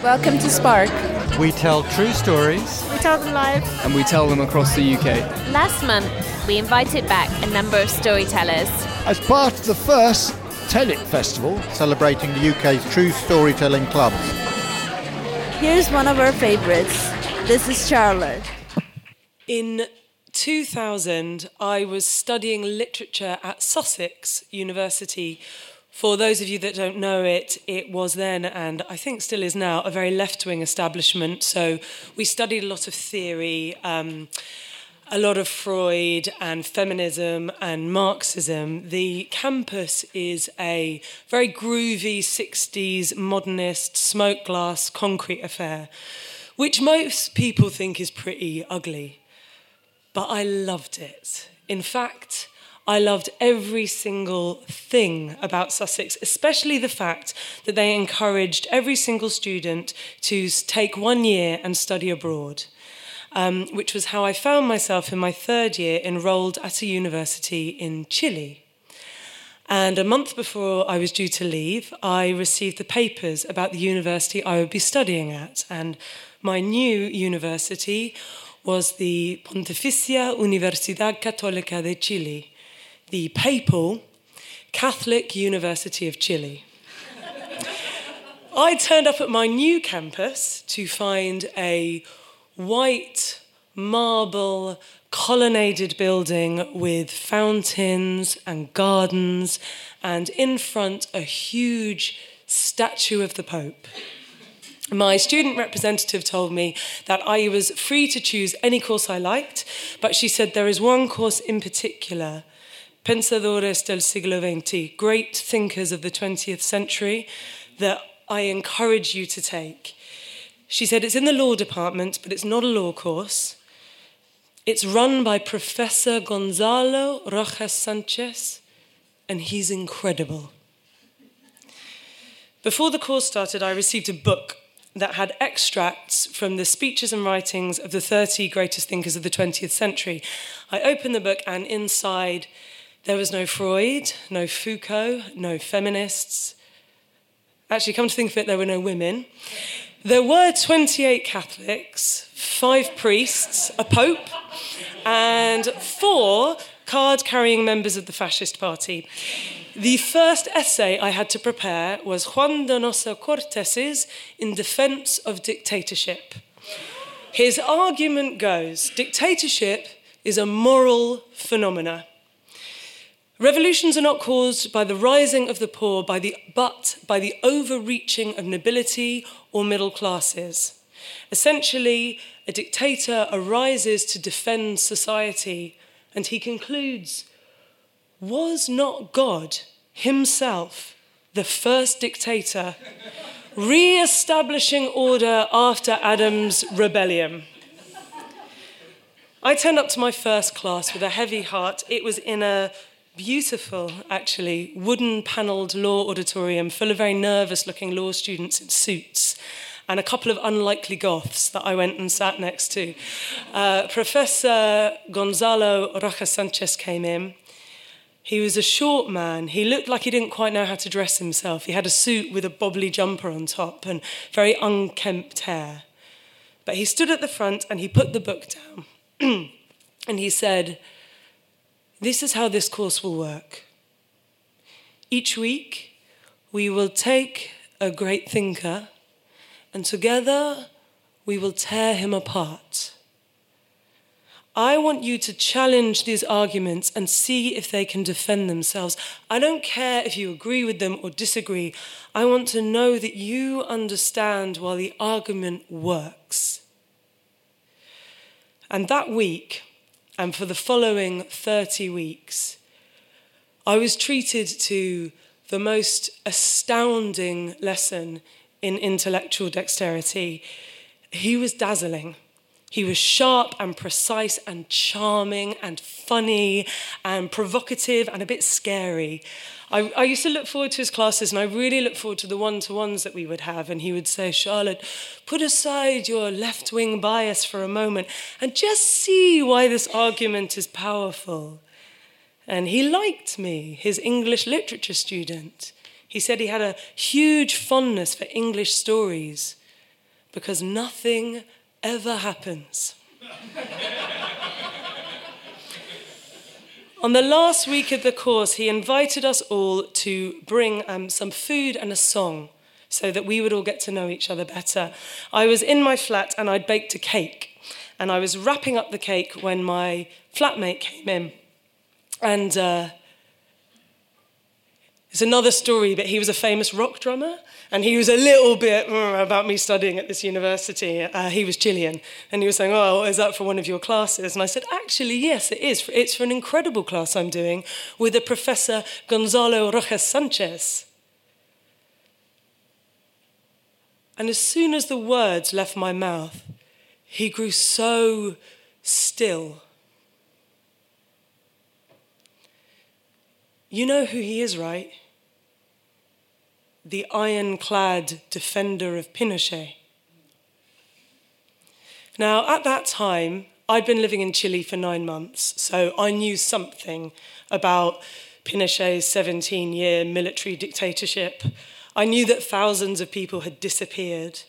Welcome to Spark. We tell true stories. We tell them live. And we tell them across the UK. Last month, we invited back a number of storytellers. As part of the first Tell It Festival, celebrating the UK's true storytelling clubs. Here's one of our favourites. This is Charlotte. In 2000, I was studying literature at Sussex University. For those of you that don't know it, it was then, and I think still is now, a very left-wing establishment. So we studied a lot of theory, a lot of Freud and feminism and Marxism. The campus is a very groovy 60s modernist smoke glass concrete affair, which most people think is pretty ugly. But I loved it. In fact, I loved every single thing about Sussex, especially the fact that they encouraged every single student to take 1 year and study abroad, which was how I found myself in my third year enrolled at a university in Chile. And a month before I was due to leave, I received the papers about the university I would be studying at. And my new university was the Pontificia Universidad Católica de Chile, the Papal Catholic University of Chile. I turned up at my new campus to find a white, marble, colonnaded building with fountains and gardens, and in front, a huge statue of the Pope. My student representative told me that I was free to choose any course I liked, but she said there is one course in particular, Pensadores del Siglo XX, Great Thinkers of the 20th Century, that I encourage you to take. She said it's in the law department, but it's not a law course. It's run by Professor Gonzalo Rojas Sanchez, and he's incredible. Before the course started, I received a book that had extracts from the speeches and writings of the 30 greatest thinkers of the 20th century. I opened the book, and inside, there was no Freud, no Foucault, no feminists. Actually, come to think of it, there were no women. There were 28 Catholics, 5 priests, a pope, and 4 card-carrying members of the fascist party. The first essay I had to prepare was Juan Donoso Cortes's In Defense of Dictatorship. His argument goes, dictatorship is a moral phenomena. Revolutions are not caused by the rising of the poor, but by the overreaching of nobility or middle classes. Essentially, a dictator arises to defend society, and he concludes, was not God himself the first dictator, re-establishing order after Adam's rebellion? I turned up to my first class with a heavy heart. It was in a beautiful, actually, wooden-panelled law auditorium full of very nervous-looking law students in suits and a couple of unlikely goths that I went and sat next to. Professor Gonzalo Rojas Sanchez came in. He was a short man. He looked like he didn't quite know how to dress himself. He had a suit with a bobbly jumper on top and very unkempt hair. But he stood at the front and he put the book down and he said, This is how this course will work. Each week, we will take a great thinker, and together we will tear him apart. I want you to challenge these arguments and see if they can defend themselves. I don't care if you agree with them or disagree. I want to know that you understand why the argument works. And that week, and for the following 30 weeks, I was treated to the most astounding lesson in intellectual dexterity. He was dazzling. He was sharp and precise and charming and funny and provocative and a bit scary. I used to look forward to his classes, and I really looked forward to the one-to-ones that we would have. And he would say, "Charlotte, put aside your left-wing bias for a moment and just see why this argument is powerful." And he liked me, his English literature student. He said he had a huge fondness for English stories because nothing ever happens. On the last week of the course, he invited us all to bring some food and a song so that we would all get to know each other better. I was in my flat and I'd baked a cake, and I was wrapping up the cake when my flatmate came in. And it's another story, but he was a famous rock drummer, and he was a little bit about me studying at this university. He was Chilean, and he was saying, "Oh, is that for one of your classes?" And I said, "Actually, yes, it is. It's for an incredible class I'm doing with a Professor Gonzalo Rojas Sanchez." And as soon as the words left my mouth, he grew so still. You know who he is, right? The ironclad defender of Pinochet. Now, at that time, I'd been living in Chile for 9 months, so I knew something about Pinochet's 17-year military dictatorship. I knew that thousands of people had disappeared,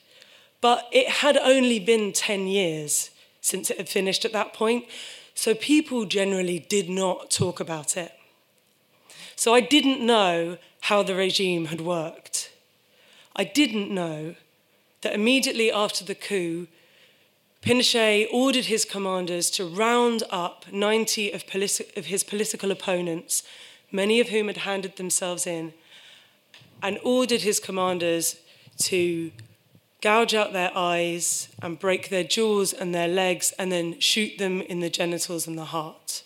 but it had only been 10 years since it had finished at that point, so people generally did not talk about it. So I didn't know how the regime had worked. I didn't know that immediately after the coup, Pinochet ordered his commanders to round up 90 of his political opponents, many of whom had handed themselves in, and ordered his commanders to gouge out their eyes and break their jaws and their legs and then shoot them in the genitals and the heart.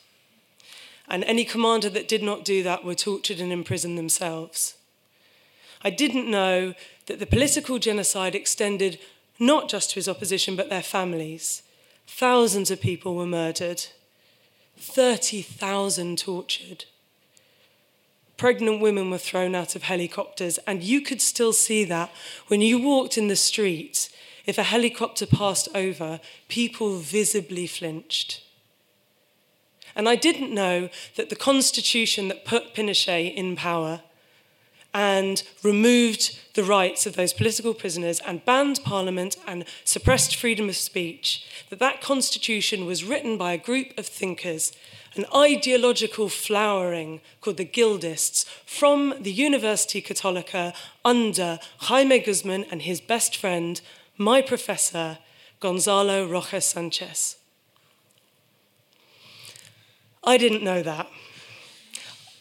And any commander that did not do that were tortured and imprisoned themselves. I didn't know that the political genocide extended not just to his opposition, but their families. Thousands of people were murdered. 30,000 tortured. Pregnant women were thrown out of helicopters, and you could still see that when you walked in the street. If a helicopter passed over, people visibly flinched. And I didn't know that the constitution that put Pinochet in power and removed the rights of those political prisoners and banned parliament and suppressed freedom of speech, that constitution was written by a group of thinkers, an ideological flowering called the Guildists, from the Università Cattolica under Jaime Guzman and his best friend, my professor, Gonzalo Rojas Sanchez. I didn't know that.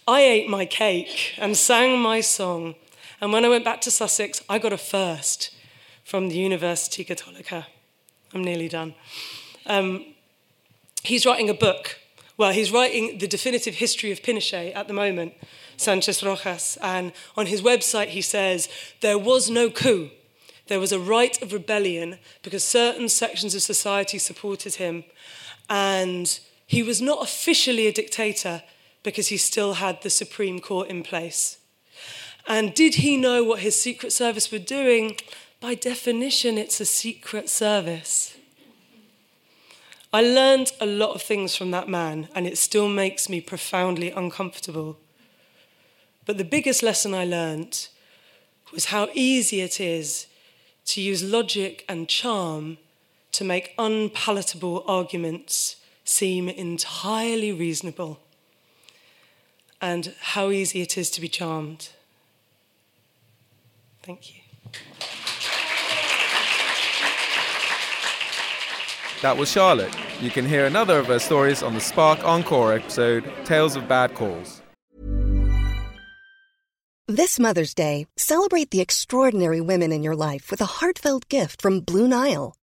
I ate my cake and sang my song. And when I went back to Sussex, I got a first from the Università Cattolica. I'm nearly done. He's writing a book. Well, he's writing the definitive history of Pinochet at the moment, Sanchez Rojas. And on his website, he says, "There was no coup. There was a right of rebellion because certain sections of society supported him. And he was not officially a dictator because he still had the Supreme Court in place." And did he know what his Secret Service were doing? By definition, it's a Secret Service. I learned a lot of things from that man, and it still makes me profoundly uncomfortable. But the biggest lesson I learned was how easy it is to use logic and charm to make unpalatable arguments seem entirely reasonable. and how easy it is to be charmed. Thank you. That was Charlotte. You can hear another of her stories on the Spark Encore episode, Tales of Bad Calls. This Mother's Day, celebrate the extraordinary women in your life with a heartfelt gift from Blue Nile.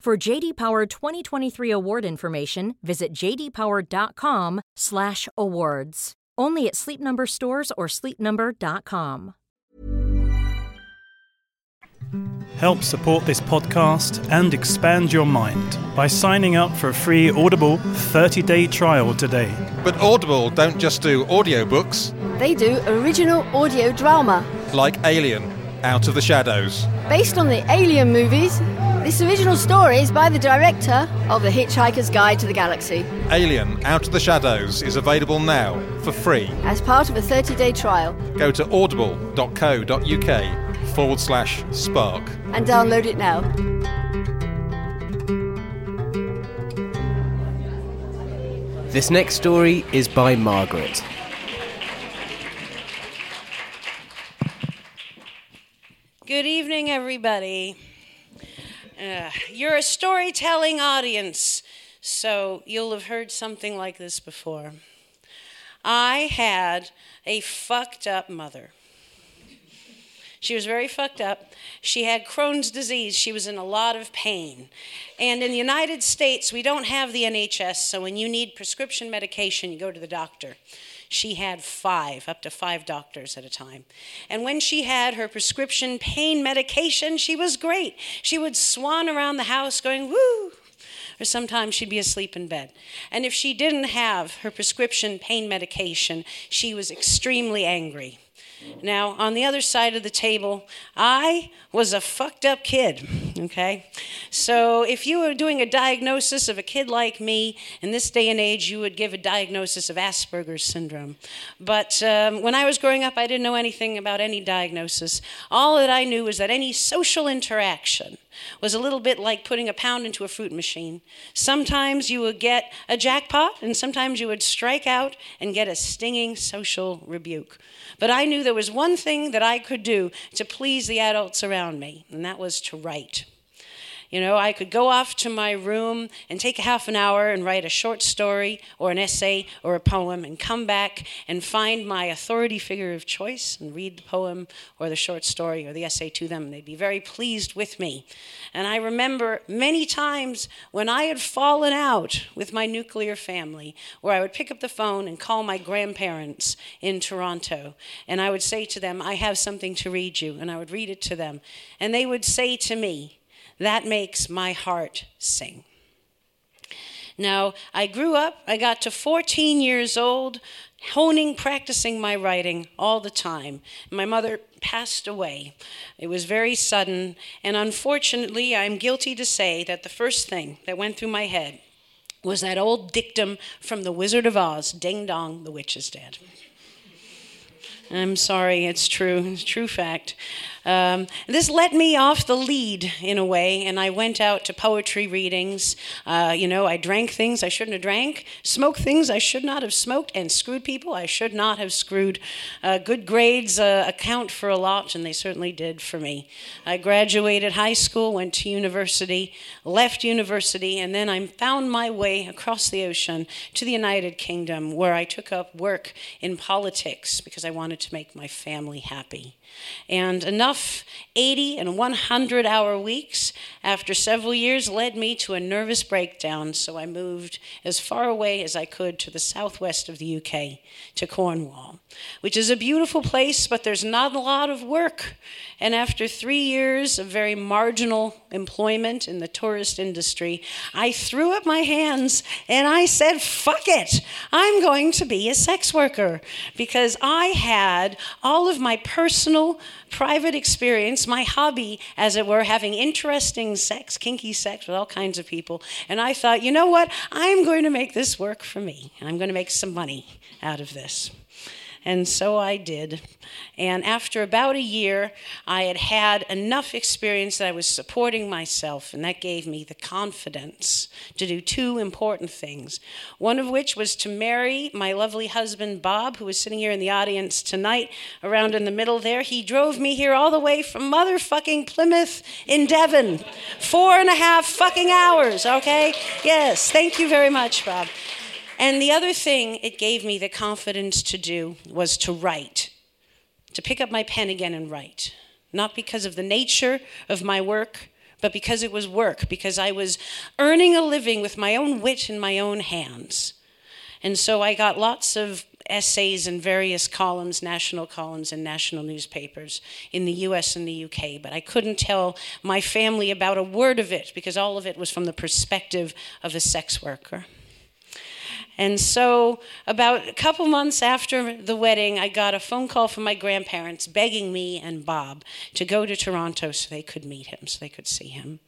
For J.D. Power 2023 award information, visit jdpower.com/awards. Only at Sleep Number stores or sleepnumber.com. Help support this podcast and expand your mind by signing up for a free Audible 30-day trial today. But Audible don't just do audiobooks. They do original audio drama. Like Alien, Out of the Shadows. Based on the Alien movies. This original story is by the director of The Hitchhiker's Guide to the Galaxy. Alien Out of the Shadows is available now for free as part of a 30-day trial. Go to audible.co.uk/Spark and download it now. This next story is by Margaret. Good evening, everybody. You're a storytelling audience, so you'll have heard something like this before. I had a fucked up mother. She was very fucked up. She had Crohn's disease. She was in a lot of pain. And in the United States, we don't have the NHS, so when you need prescription medication, you go to the doctor. She had up to five doctors at a time. And when she had her prescription pain medication, she was great. She would swan around the house going, woo, or sometimes she'd be asleep in bed. And if she didn't have her prescription pain medication, she was extremely angry. Now, on the other side of the table, I was a fucked up kid, okay? So if you were doing a diagnosis of a kid like me, in this day and age, you would give a diagnosis of Asperger's syndrome. But when I was growing up, I didn't know anything about any diagnosis. All that I knew was that any social interaction was a little bit like putting a pound into a fruit machine. Sometimes you would get a jackpot, and sometimes you would strike out and get a stinging social rebuke. But I knew there was one thing that I could do to please the adults around me, and that was to write. You know, I could go off to my room and take a half an hour and write a short story or an essay or a poem and come back and find my authority figure of choice and read the poem or the short story or the essay to them. They'd be very pleased with me. And I remember many times when I had fallen out with my nuclear family where I would pick up the phone and call my grandparents in Toronto. And I would say to them, I have something to read you. And I would read it to them. And they would say to me, that makes my heart sing. Now, I grew up, I got to 14 years old, practicing my writing all the time. My mother passed away. It was very sudden, and unfortunately, I'm guilty to say that the first thing that went through my head was that old dictum from The Wizard of Oz, ding dong, the witch is dead. I'm sorry, it's true fact. This let me off the lead in a way, and I went out to poetry readings. I drank things I shouldn't have drank, smoked things I should not have smoked, and screwed people I should not have screwed. Good grades account for a lot, and they certainly did for me. I graduated high school, went to university, left university, and then I found my way across the ocean to the United Kingdom, where I took up work in politics because I wanted to make my family happy. And enough 80 and 100-hour weeks after several years led me to a nervous breakdown, so I moved as far away as I could to the southwest of the UK, to Cornwall, which is a beautiful place, but there's not a lot of work. And after 3 years of very marginal employment in the tourist industry, I threw up my hands and I said, fuck it, I'm going to be a sex worker, because I had all of my personal, private experience, my hobby, as it were, having interesting sex, kinky sex with all kinds of people. And I thought, you know what? I'm going to make this work for me. I'm going to make some money out of this. And so I did. And after about a year, I had had enough experience that I was supporting myself, and that gave me the confidence to do two important things, one of which was to marry my lovely husband, Bob, who is sitting here in the audience tonight, around in the middle there. He drove me here all the way from motherfucking Plymouth in Devon. 4.5 fucking hours, okay? Yes, thank you very much, Bob. And the other thing it gave me the confidence to do was to write, to pick up my pen again and write. Not because of the nature of my work, but because it was work, because I was earning a living with my own wit in my own hands. And so I got lots of essays in various columns in national newspapers in the US and the UK, but I couldn't tell my family about a word of it, because all of it was from the perspective of a sex worker. And so about a couple months after the wedding, I got a phone call from my grandparents begging me and Bob to go to Toronto so they could meet him, so they could see him.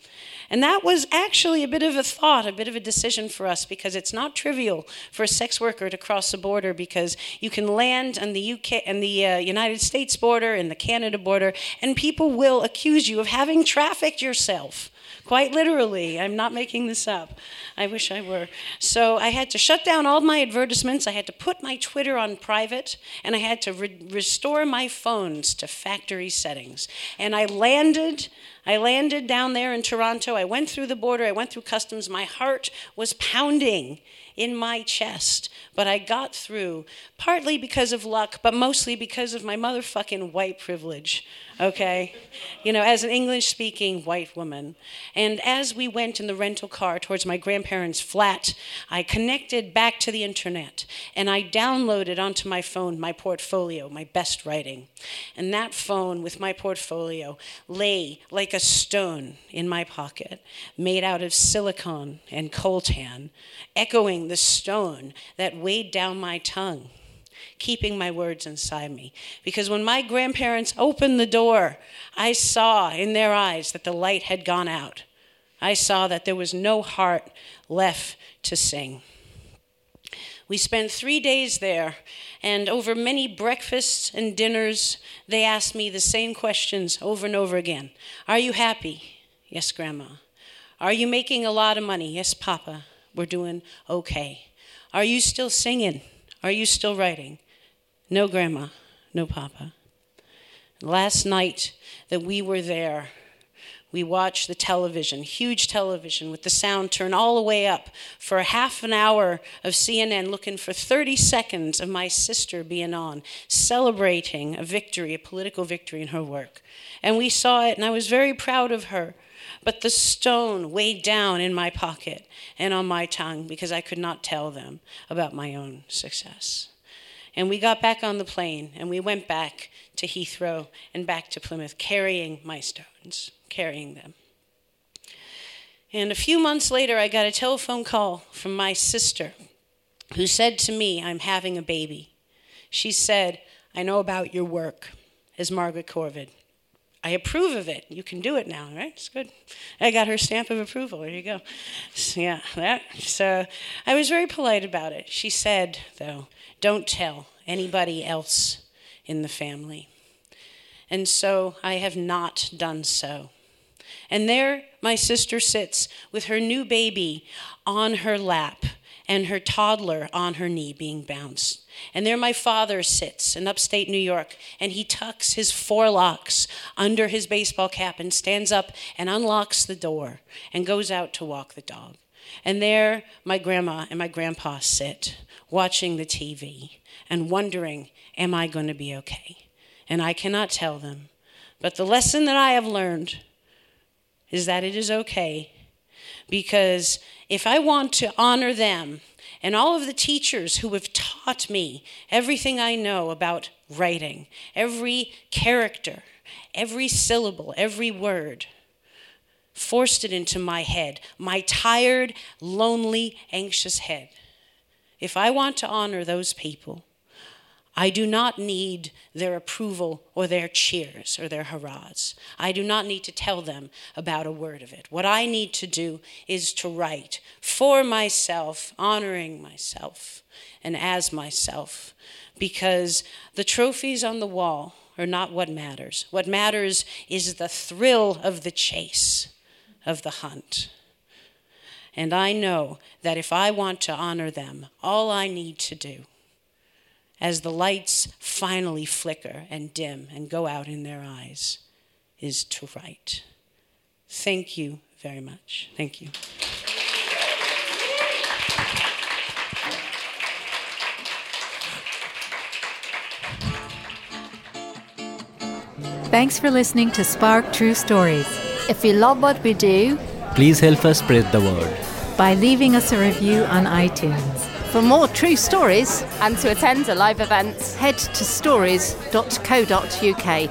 And that was actually a bit of a thought, a bit of a decision for us, because it's not trivial for a sex worker to cross the border, because you can land on the UK and the United States border and the Canada border, and people will accuse you of having trafficked yourself. Quite literally, I'm not making this up. I wish I were. So I had to shut down all my advertisements, I had to put my Twitter on private, and I had to restore my phones to factory settings. And I landed down there in Toronto, I went through the border, I went through customs, my heart was pounding in my chest, but I got through, partly because of luck, but mostly because of my motherfucking white privilege, okay? As an English-speaking white woman. And as we went in the rental car towards my grandparents' flat, I connected back to the internet, and I downloaded onto my phone my portfolio, my best writing. And that phone with my portfolio lay like a stone in my pocket, made out of silicon and coltan, echoing the stone that weighed down my tongue, keeping my words inside me. Because when my grandparents opened the door, I saw in their eyes that the light had gone out. I saw that there was no heart left to sing. We spent 3 days there, and over many breakfasts and dinners, they asked me the same questions over and over again. Are you happy? Yes, Grandma. Are you making a lot of money? Yes, Papa. We're doing okay. Are you still singing? Are you still writing? No, Grandma. No, Papa. Last night that we were there, we watched the television, huge television, with the sound turned all the way up for half an hour of CNN, looking for 30 seconds of my sister being on, celebrating a victory, a political victory in her work. And we saw it, and I was very proud of her. But the stone weighed down in my pocket and on my tongue, because I could not tell them about my own success. And we got back on the plane, and we went back to Heathrow and back to Plymouth, carrying my stones, carrying them. And a few months later, I got a telephone call from my sister, who said to me, I'm having a baby. She said, I know about your work as Margaret Corvid. I approve of it. You can do it now, right? It's good. I got her stamp of approval. There you go. So I was very polite about it. She said, though, don't tell anybody else in the family. and so I have not done so. And there my sister sits with her new baby on her lap and her toddler on her knee being bounced. And there my father sits in upstate New York, and he tucks his forelocks under his baseball cap and stands up and unlocks the door and goes out to walk the dog. And there my grandma and my grandpa sit watching the TV and wondering, am I going to be okay? And I cannot tell them. But the lesson that I have learned is that it is okay, because if I want to honor them and all of the teachers who have taught me everything I know about writing, every character, every syllable, every word, forced it into my head, my tired, lonely, anxious head. If I want to honor those people, I do not need their approval or their cheers or their hurrahs. I do not need to tell them about a word of it. What I need to do is to write for myself, honoring myself and as myself, because the trophies on the wall are not what matters. What matters is the thrill of the chase, of the hunt. And I know that if I want to honor them, all I need to do, as the lights finally flicker and dim and go out in their eyes, is to write. Thank you very much. Thank you. Thanks for listening to Spark True Stories. If you love what we do, please help us spread the word by leaving us a review on iTunes. For more true stories and to attend a live event, head to stories.co.uk.